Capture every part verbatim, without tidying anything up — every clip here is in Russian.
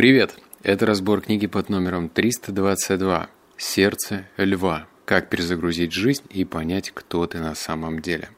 Привет! Это разбор книги под номером триста двадцать два «Сердце льда. Как перезагрузить жизнь и понять, кто ты на самом деле».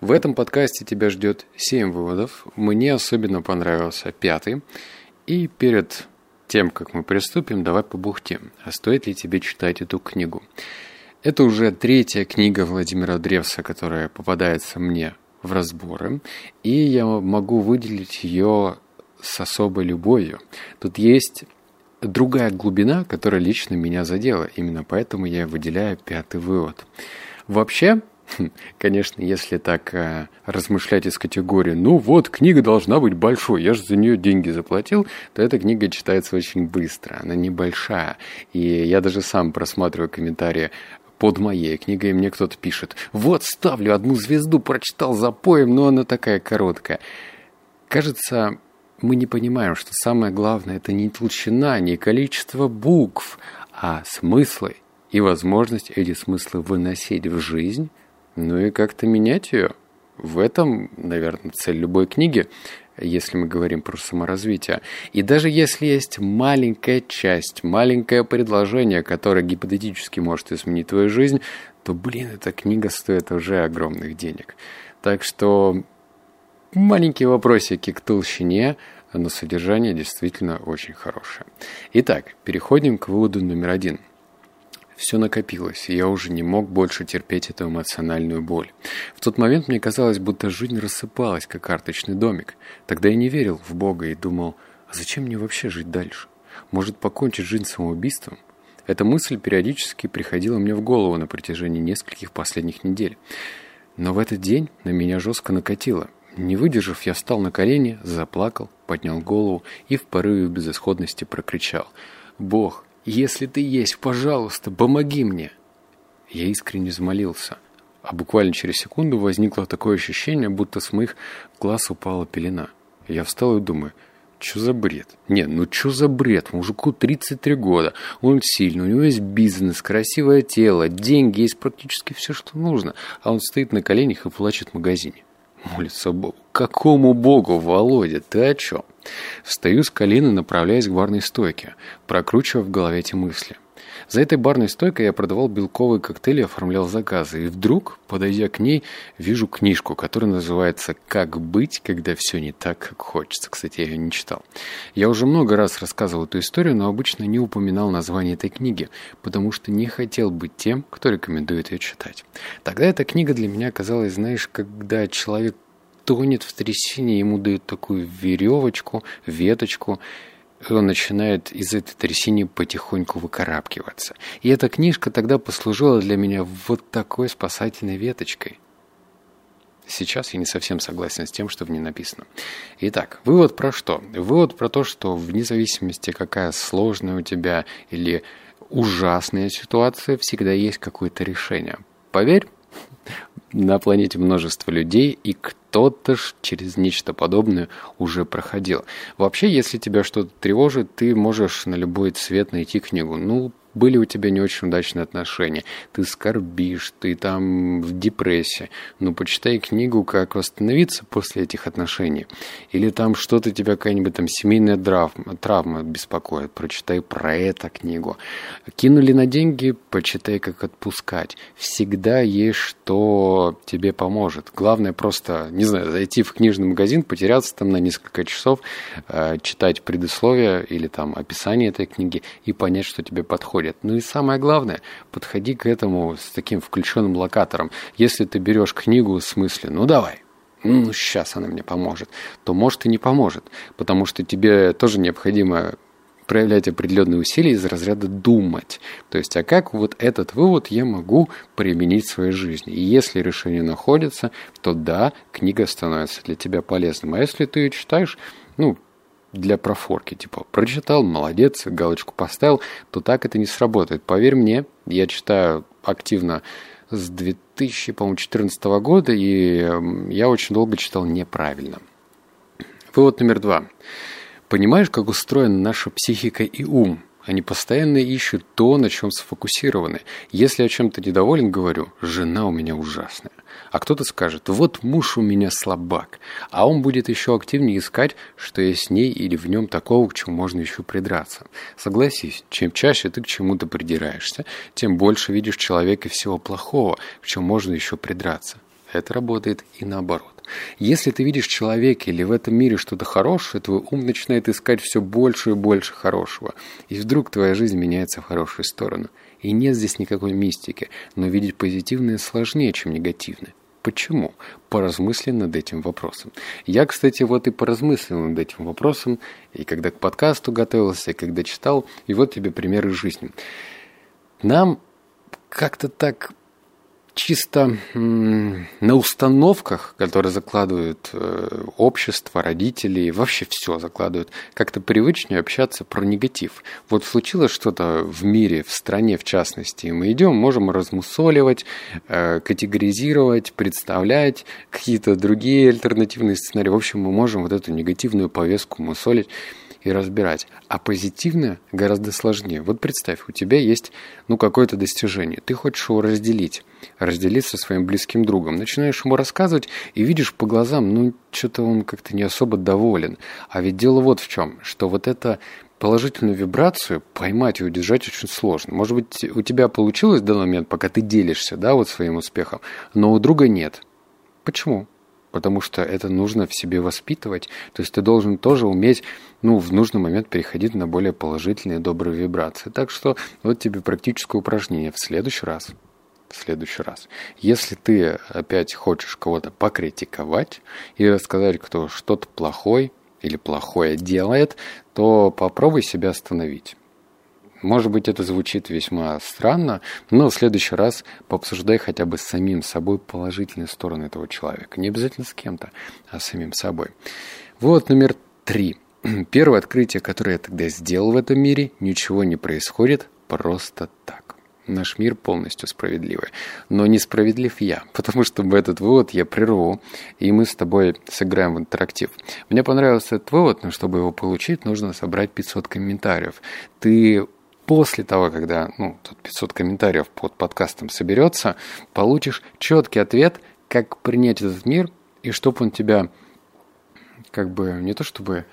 В этом подкасте тебя ждет семь выводов. Мне особенно понравился пятый. И перед тем, как мы приступим, давай побухтим. А стоит ли тебе читать эту книгу? Это уже третья книга Владимира Древса, которая попадается мне в разборы. И я могу выделить ее с особой любовью. Тут есть другая глубина, которая лично меня задела. Именно поэтому я выделяю пятый вывод. Вообще, конечно, если так э, размышлять из категории «ну вот, книга должна быть большой, я же за нее деньги заплатил», то эта книга читается очень быстро, она небольшая. И я даже сам просматриваю комментарии под моей книгой, и мне кто-то пишет: «Вот, ставлю одну звезду, прочитал за поем, но она такая короткая». Кажется, мы не понимаем, что самое главное – это не толщина, не количество букв, а смыслы и возможность эти смыслы выносить в жизнь, ну и как-то менять ее. В этом, наверное, цель любой книги, если мы говорим про саморазвитие. И даже если есть маленькая часть, маленькое предложение, которое гипотетически может изменить твою жизнь, то, блин, эта книга стоит уже огромных денег. Так что маленькие вопросики к толщине, но содержание действительно очень хорошее. Итак, переходим к выводу номер один. Все накопилось, и я уже не мог больше терпеть эту эмоциональную боль. В тот момент мне казалось, будто жизнь рассыпалась, как карточный домик. Тогда я не верил в Бога и думал: а зачем мне вообще жить дальше? Может, покончить жизнь самоубийством? Эта мысль периодически приходила мне в голову на протяжении нескольких последних недель. Но в этот день на меня жестко накатило. Не выдержав, я встал на колени, заплакал, поднял голову и в порыве безысходности прокричал: «Бог, если ты есть, пожалуйста, помоги мне!» Я искренне взмолился, а буквально через секунду возникло такое ощущение, будто с моих глаз упала пелена. Я встал и думаю: «Чё за бред? Не, ну чё за бред? Мужику тридцать три года, он сильный, у него есть бизнес, красивое тело, деньги, есть практически все, что нужно, а он стоит на коленях и плачет в магазине». Молится Богу. Какому Богу, Володя? Ты о чем? Встаю с колен и направляюсь к барной стойке, прокручивая в голове эти мысли. За этой барной стойкой я продавал белковые коктейли, оформлял заказы. И вдруг, подойдя к ней, вижу книжку, которая называется «Как быть, когда все не так, как хочется». Кстати, я ее не читал. Я уже много раз рассказывал эту историю, но обычно не упоминал название этой книги, потому что не хотел быть тем, кто рекомендует ее читать. Тогда эта книга для меня оказалась, знаешь, когда человек тонет в трясине, ему дают такую веревочку, веточку, он начинает из этой трясины потихоньку выкарабкиваться. И эта книжка тогда послужила для меня вот такой спасательной веточкой. Сейчас я не совсем согласен с тем, что в ней написано. Итак, вывод про что? Вывод про то, что вне зависимости, какая сложная у тебя или ужасная ситуация, всегда есть какое-то решение. Поверь, на планете множество людей, и кто-то ж через нечто подобное уже проходил. Вообще, если тебя что-то тревожит, ты можешь на любой цвет найти книгу. Ну, были у тебя не очень удачные отношения, ты скорбишь, ты там в депрессии. Ну, почитай книгу «Как восстановиться после этих отношений». Или там что-то тебя, какая-нибудь там семейная травма, травма беспокоит, прочитай про эту книгу. Кинули на деньги, почитай «Как отпускать». Всегда есть что тебе поможет. Главное просто, не знаю, зайти в книжный магазин, потеряться там на несколько часов, читать предисловие или там описание этой книги и понять, что тебе подходит. Ну и самое главное, подходи к этому с таким включенным локатором. Если ты берешь книгу в смысле «ну давай, ну сейчас она мне поможет», то может и не поможет, потому что тебе тоже необходимо проявлять определенные усилия из разряда «думать». То есть, а как вот этот вывод я могу применить в своей жизни? И если решение находится, то да, книга становится для тебя полезным. А если ты ее читаешь, ну, для профорки, типа, прочитал, молодец, галочку поставил, то так это не сработает. Поверь мне, я читаю активно с две тысячи четырнадцатого года, и я очень долго читал неправильно. Вывод номер два. Понимаешь, как устроена наша психика и ум? Они постоянно ищут то, на чем сфокусированы. Если я чем-то недоволен, говорю: жена у меня ужасная. А кто-то скажет: вот муж у меня слабак, а он будет еще активнее искать, что есть с ней или в нем такого, к чему можно еще придраться. Согласись, чем чаще ты к чему-то придираешься, тем больше видишь человека всего плохого, к чему можно еще придраться. Это работает и наоборот. Если ты видишь в человеке или в этом мире что-то хорошее, твой ум начинает искать все больше и больше хорошего. И вдруг твоя жизнь меняется в хорошую сторону. И нет здесь никакой мистики, но видеть позитивное сложнее, чем негативное. Почему? Поразмысли над этим вопросом. Я, кстати, вот и поразмыслил над этим вопросом, и когда к подкасту готовился, и когда читал, и вот тебе примеры жизни. Нам как-то так... Чисто м- на установках, которые закладывают э, общество, родители, вообще все закладывают, как-то привычнее общаться про негатив. Вот случилось что-то в мире, в стране в частности, и мы идем, можем размусоливать, э, категоризировать, представлять какие-то другие альтернативные сценарии. В общем, мы можем вот эту негативную повестку мусолить и разбирать. А позитивное гораздо сложнее. Вот представь, у тебя есть ну, какое-то достижение. Ты хочешь его разделить. Разделить со своим близким другом. Начинаешь ему рассказывать и видишь по глазам, ну, что-то он как-то не особо доволен. А ведь дело вот в чем, что вот это... Положительную вибрацию поймать и удержать очень сложно. Может быть, у тебя получилось в данный момент, пока ты делишься, да, вот своим успехом, но у друга нет. Почему? Потому что это нужно в себе воспитывать. То есть ты должен тоже уметь, ну, в нужный момент переходить на более положительные, добрые вибрации. Так что вот тебе практическое упражнение. В следующий раз, в следующий раз, если ты опять хочешь кого-то покритиковать или рассказать, кто что-то плохой или плохое делает, то попробуй себя остановить. Может быть, это звучит весьма странно, но в следующий раз пообсуждай хотя бы с самим собой положительные стороны этого человека. Не обязательно с кем-то, а с самим собой. Вот номер три. Первое открытие, которое я тогда сделал в этом мире: ничего не происходит просто так. Наш мир полностью справедливый. Но несправедлив я, потому что этот вывод я прерву, и мы с тобой сыграем в интерактив. Мне понравился этот вывод, но чтобы его получить, нужно собрать пятьсот комментариев. Ты после того, когда ну, тут пятьсот комментариев под подкастом соберется, получишь четкий ответ, как принять этот мир, и чтобы он тебя как бы не то чтобы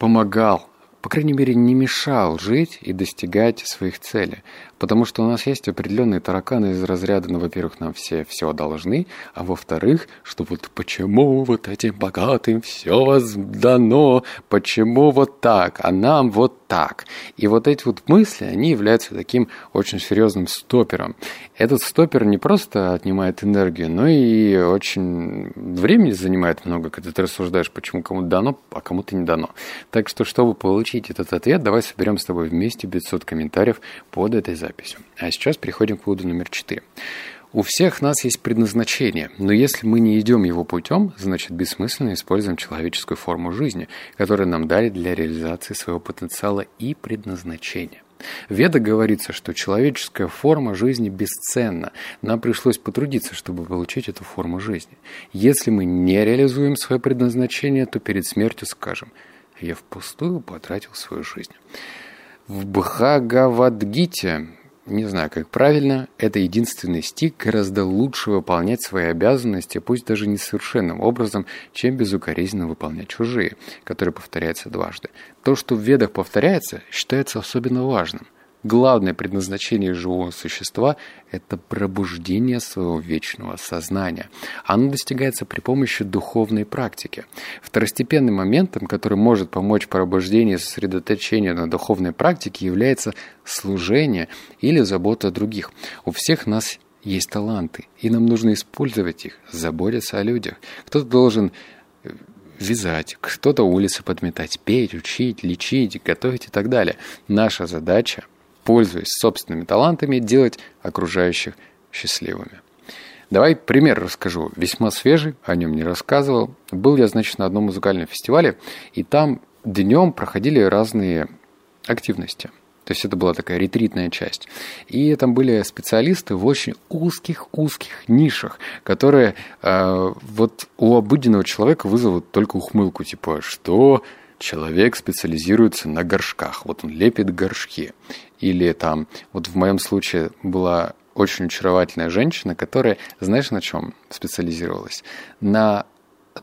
помогал, по крайней мере, не мешал жить и достигать своих целей. Потому что у нас есть определенные тараканы из разряда, ну, во-первых, нам все все должны, а во-вторых, что вот почему вот этим богатым все дано, почему вот так, а нам вот так. И вот эти вот мысли, они являются таким очень серьезным стопером. Этот стопер не просто отнимает энергию, но и очень времени занимает много, когда ты рассуждаешь, почему кому-то дано, а кому-то не дано. Так что, чтобы получить этот ответ, давай соберем с тобой вместе пятьсот комментариев под этой записью. А сейчас переходим к выводу номер четыре. У всех нас есть предназначение, но если мы не идем его путем, значит бессмысленно используем человеческую форму жизни, которую нам дали для реализации своего потенциала и предназначения. В Ведах говорится, что человеческая форма жизни бесценна. Нам пришлось потрудиться, чтобы получить эту форму жизни. Если мы не реализуем свое предназначение, то перед смертью скажем: я впустую потратил свою жизнь. В Бхагавадгите, не знаю, как правильно, это единственный стих: гораздо лучше выполнять свои обязанности, пусть даже несовершенным образом, чем безукоризненно выполнять чужие, которые повторяются дважды. То, что в Ведах повторяется, считается особенно важным. Главное предназначение живого существа – это пробуждение своего вечного сознания. Оно достигается при помощи духовной практики. Второстепенным моментом, который может помочь пробуждению и сосредоточению на духовной практике, является служение или забота о других. У всех нас есть таланты, и нам нужно использовать их, заботиться о людях. Кто-то должен вязать, кто-то улицы подметать, петь, учить, лечить, готовить и так далее. Наша задача, пользуясь собственными талантами, делать окружающих счастливыми. Давай пример расскажу. Весьма свежий, о нем не рассказывал. Был я, значит, на одном музыкальном фестивале, и там днем проходили разные активности. То есть это была такая ретритная часть. И там были специалисты в очень узких-узких нишах, которые э, вот у обыденного человека вызовут только ухмылку. Типа, что... Человек специализируется на горшках. Вот он лепит горшки. Или там, вот в моем случае была очень очаровательная женщина, которая, знаешь, на чем специализировалась? На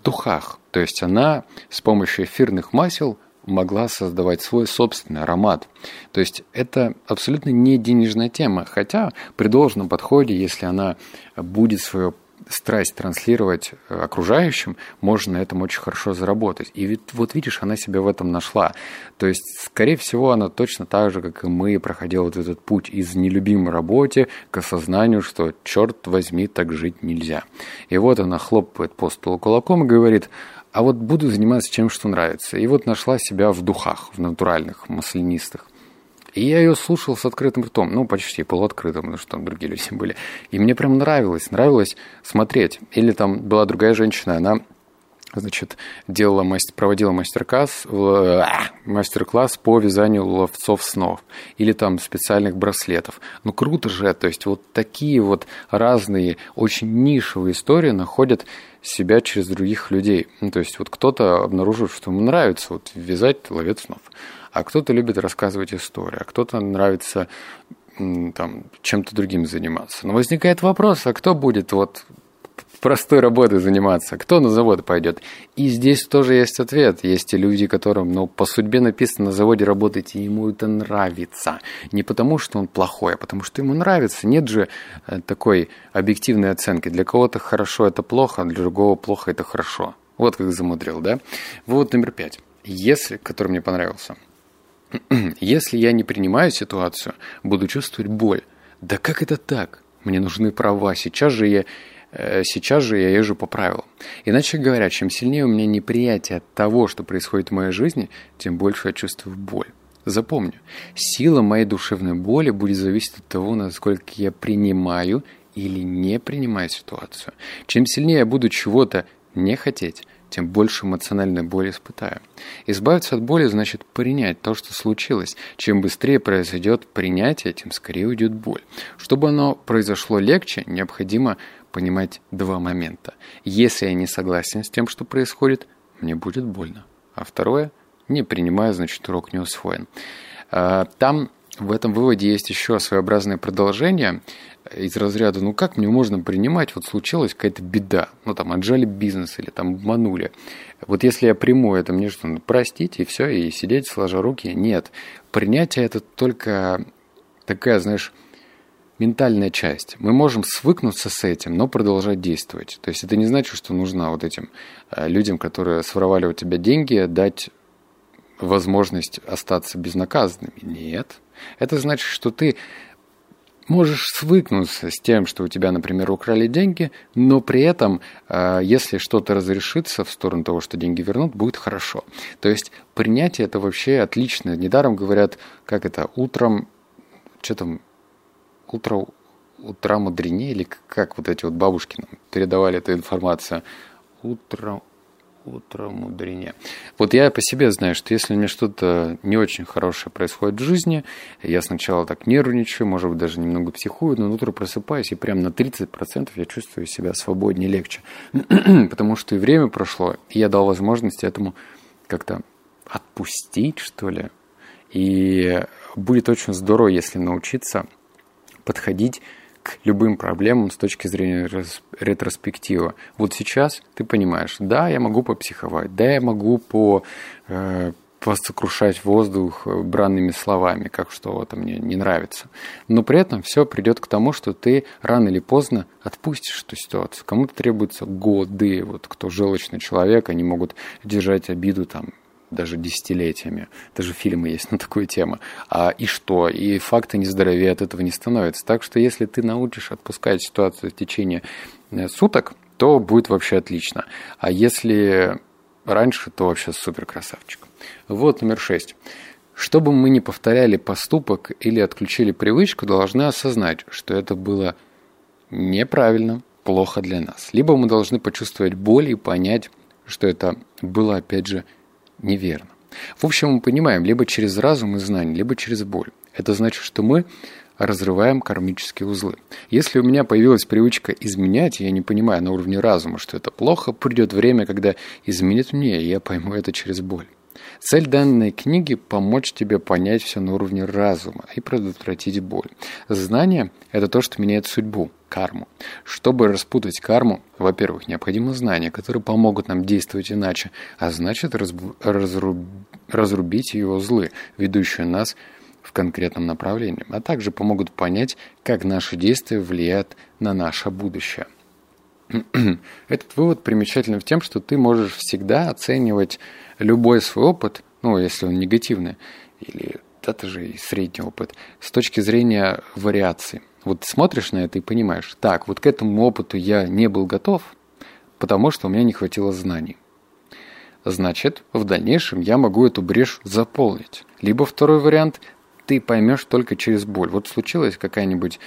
духах. То есть она с помощью эфирных масел могла создавать свой собственный аромат. То есть это абсолютно не денежная тема, хотя при должном подходе, если она будет свою страсть транслировать окружающим, можно на этом очень хорошо заработать. И ведь, вот видишь, она себя в этом нашла. То есть, скорее всего, она точно так же, как и мы, проходила вот этот путь из нелюбимой работы к осознанию, что, черт возьми, так жить нельзя. И вот она хлопает по столу кулаком и говорит: а вот буду заниматься чем, что нравится. И вот нашла себя в духах, в натуральных, маслянистых. И я ее слушал с открытым ртом, ну, почти полуоткрытым, потому что там другие люди были. И мне прям нравилось, нравилось смотреть. Или там была другая женщина, она, значит, делала, проводила мастер-класс, мастер-класс по вязанию ловцов снов. Или там специальных браслетов. Ну, круто же, то есть вот такие вот разные, очень нишевые истории находят себя через других людей. Ну, то есть вот кто-то обнаружил, что ему нравится вот вязать ловец снов, а кто-то любит рассказывать историю, а кто-то нравится там чем-то другим заниматься. Но возникает вопрос, а кто будет вот простой работой заниматься, кто на завод пойдет? И здесь тоже есть ответ. Есть и люди, которым, ну, по судьбе написано на заводе работать, и ему это нравится. Не потому, что он плохой, а потому, что ему нравится. Нет же такой объективной оценки. Для кого-то хорошо – это плохо, для другого плохо – это хорошо. Вот как замудрил, да? Вывод номер пять, если, который мне понравился. Если я не принимаю ситуацию, буду чувствовать боль. Да как это так? Мне нужны права. Сейчас же я... Сейчас же я езжу по правилам. Иначе говоря, чем сильнее у меня неприятие от того, что происходит в моей жизни, тем больше я чувствую боль. Запомню, сила моей душевной боли будет зависеть от того, насколько я принимаю или не принимаю ситуацию. Чем сильнее я буду чего-то не хотеть, тем больше эмоциональной боли испытаю. Избавиться от боли значит принять то, что случилось. Чем быстрее произойдет принятие, тем скорее уйдет боль. Чтобы оно произошло легче, необходимо понимать два момента. Если я не согласен с тем, что происходит, мне будет больно. А второе, не принимаю, значит, урок не усвоен. Там в этом выводе есть еще своеобразное продолжение из разряда: ну как мне можно принимать, вот случилась какая-то беда, ну там отжали бизнес или там обманули. Вот если я приму это, мне что, ну, простите, и все, и сидеть сложа руки? Нет. Принятие – это только такая, знаешь, ментальная часть. Мы можем свыкнуться с этим, но продолжать действовать. То есть это не значит, что нужно вот этим людям, которые своровали у тебя деньги, дать возможность остаться безнаказанными. Нет. Это значит, что ты можешь свыкнуться с тем, что у тебя, например, украли деньги, но при этом, если что-то разрешится в сторону того, что деньги вернут, будет хорошо. То есть принятие – это вообще отлично. Недаром говорят, как это, утром, что там, утро, утра мудренее, или как вот эти вот бабушки нам передавали эту информацию. Утро, утро мудренее. Вот я по себе знаю, что если у меня что-то не очень хорошее происходит в жизни, я сначала так нервничаю, может быть, даже немного психую, но утром просыпаюсь, и прям на тридцать процентов я чувствую себя свободнее, легче. Потому что и время прошло, и я дал возможность этому как-то отпустить, что ли. И будет очень здорово, если научиться подходить к любым проблемам с точки зрения ретроспективы. Вот сейчас ты понимаешь, да, я могу попсиховать, да, я могу по, э, посокрушать воздух бранными словами, как что-то мне не нравится. Но при этом все придет к тому, что ты рано или поздно отпустишь эту ситуацию. Кому-то требуются годы. Вот кто желчный человек, они могут держать обиду там даже десятилетиями. Даже фильмы есть на такую тему. А и что? И факты нездоровее от этого не становятся. Так что если ты научишь отпускать ситуацию в течение суток, то будет вообще отлично. А если раньше, то вообще супер красавчик. Вот номер шесть. Чтобы мы не повторяли поступок или отключили привычку, должны осознать, что это было неправильно, плохо для нас. Либо мы должны почувствовать боль и понять, что это было, опять же, неверно. В общем, мы понимаем, либо через разум и знание, либо через боль. Это значит, что мы разрываем кармические узлы. Если у меня появилась привычка изменять, я не понимаю на уровне разума, что это плохо, придет время, когда изменит мне, и я пойму это через боль. Цель данной книги – помочь тебе понять все на уровне разума и предотвратить боль. Знание – это то, что меняет судьбу, карму. Чтобы распутать карму, во-первых, необходимо знания, которые помогут нам действовать иначе, а значит разб... разруб... разрубить ее злы, ведущие нас в конкретном направлении, а также помогут понять, как наши действия влияют на наше будущее. Этот вывод примечателен в тем, что ты можешь всегда оценивать любой свой опыт, ну, если он негативный, или это же и средний опыт, с точки зрения вариаций. Вот смотришь на это и понимаешь, так, вот к этому опыту я не был готов, потому что у меня не хватило знаний. Значит, в дальнейшем я могу эту брешь заполнить. Либо второй вариант, ты поймешь только через боль. Вот случилась какая-нибудь...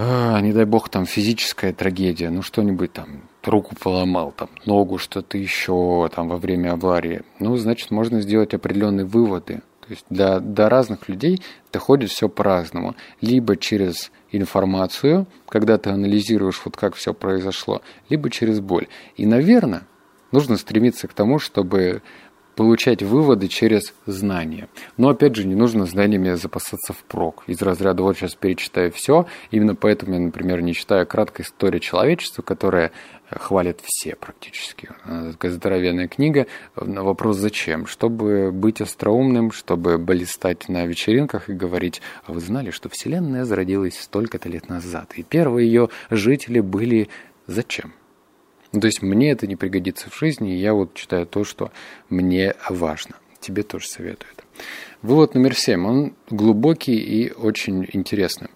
А, не дай бог, там физическая трагедия, ну что-нибудь там, руку поломал, там, ногу, что-то еще там во время аварии. Ну, значит, можно сделать определенные выводы. То есть для, для разных людей доходит все по-разному. Либо через информацию, когда ты анализируешь, вот как все произошло, либо через боль. И, наверное, нужно стремиться к тому, чтобы получать выводы через знания. Но, опять же, не нужно знаниями запасаться впрок. Из разряда «вот сейчас перечитаю все». Именно поэтому я, например, не читаю «Краткая история человечества», которая хвалят все практически. Она такая здоровенная книга. На вопрос «зачем?» Чтобы быть остроумным, чтобы блистать на вечеринках и говорить: «А вы знали, что Вселенная зародилась столько-то лет назад, и первые ее жители были зачем?» То есть мне это не пригодится в жизни, и я вот читаю то, что мне важно. Тебе тоже советую это. Вывод номер семь. Он глубокий и очень интересный.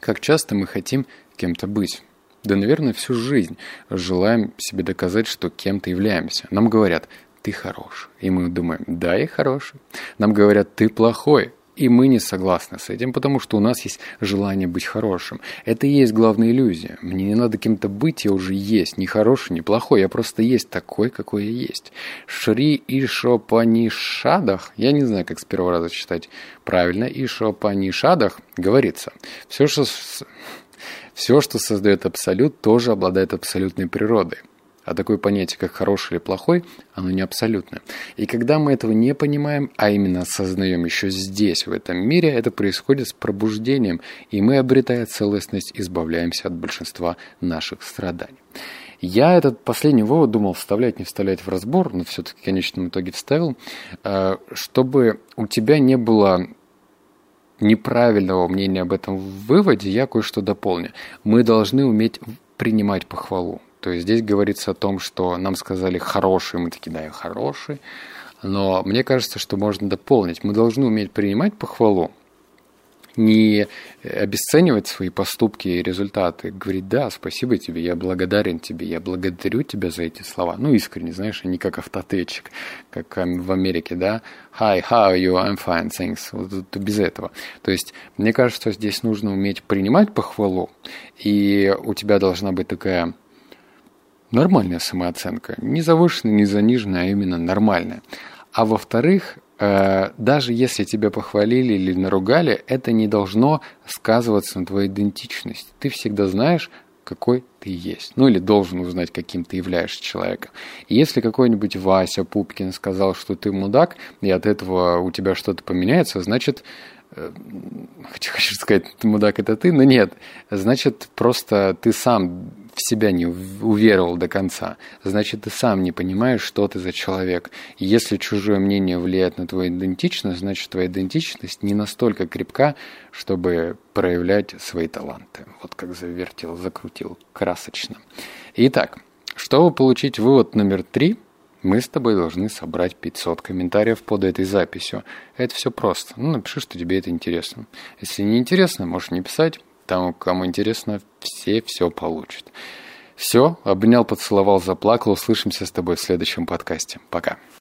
Как часто мы хотим кем-то быть? Да, наверное, всю жизнь желаем себе доказать, что кем-то являемся. Нам говорят: ты хороший. И мы думаем: да, я хороший. Нам говорят: ты плохой. И мы не согласны с этим, потому что у нас есть желание быть хорошим. Это и есть главная иллюзия. Мне не надо кем-то быть, я уже есть. Не хороший, не плохой, я просто есть такой, какой я есть. В Шри Ишопанишадах, я не знаю, как с первого раза читать правильно, Ишопанишадах говорится: все, что, все, что создает абсолют, тоже обладает абсолютной природой. А такое понятие, как хороший или плохой, оно не абсолютно. И когда мы этого не понимаем, а именно осознаем еще здесь, в этом мире, это происходит с пробуждением, и мы, обретая целостность, избавляемся от большинства наших страданий. Я этот последний вывод думал вставлять, не вставлять в разбор, но все-таки в конечном итоге вставил, чтобы у тебя не было неправильного мнения об этом выводе, я кое-что дополню. Мы должны уметь принимать похвалу. То есть здесь говорится о том, что нам сказали «хороший», мы такие: да, я хороший. Но мне кажется, что можно дополнить. Мы должны уметь принимать похвалу, не обесценивать свои поступки и результаты. Говорить: да, спасибо тебе, я благодарен тебе, я благодарю тебя за эти слова. Ну, искренне, знаешь, а не как автоответчик, как в Америке, да? Hi, how are you? I'm fine, thanks. Вот без этого. То есть, мне кажется, здесь нужно уметь принимать похвалу, и у тебя должна быть такая... нормальная самооценка, не завышенная, не заниженная, а именно нормальная. А во-вторых, даже если тебя похвалили или наругали, это не должно сказываться на твоей идентичности. Ты всегда знаешь, какой ты есть. Ну или должен узнать, каким ты являешься человеком. И если какой-нибудь Вася Пупкин сказал, что ты мудак, и от этого у тебя что-то поменяется, значит... Хочу сказать, мудак это ты, но нет. Значит, просто ты сам в себя не уверовал до конца. Значит, ты сам не понимаешь, что ты за человек. И если чужое мнение влияет на твою идентичность, значит, твоя идентичность не настолько крепка, чтобы проявлять свои таланты. Вот как завертел, закрутил, красочно. Итак, чтобы получить вывод номер три, мы с тобой должны собрать пятьсот комментариев под этой записью. Это все просто. Ну, напиши, что тебе это интересно. Если не интересно, можешь не писать. Тому, кому интересно, все все получат. Все. Обнял, поцеловал, заплакал. Услышимся с тобой в следующем подкасте. Пока.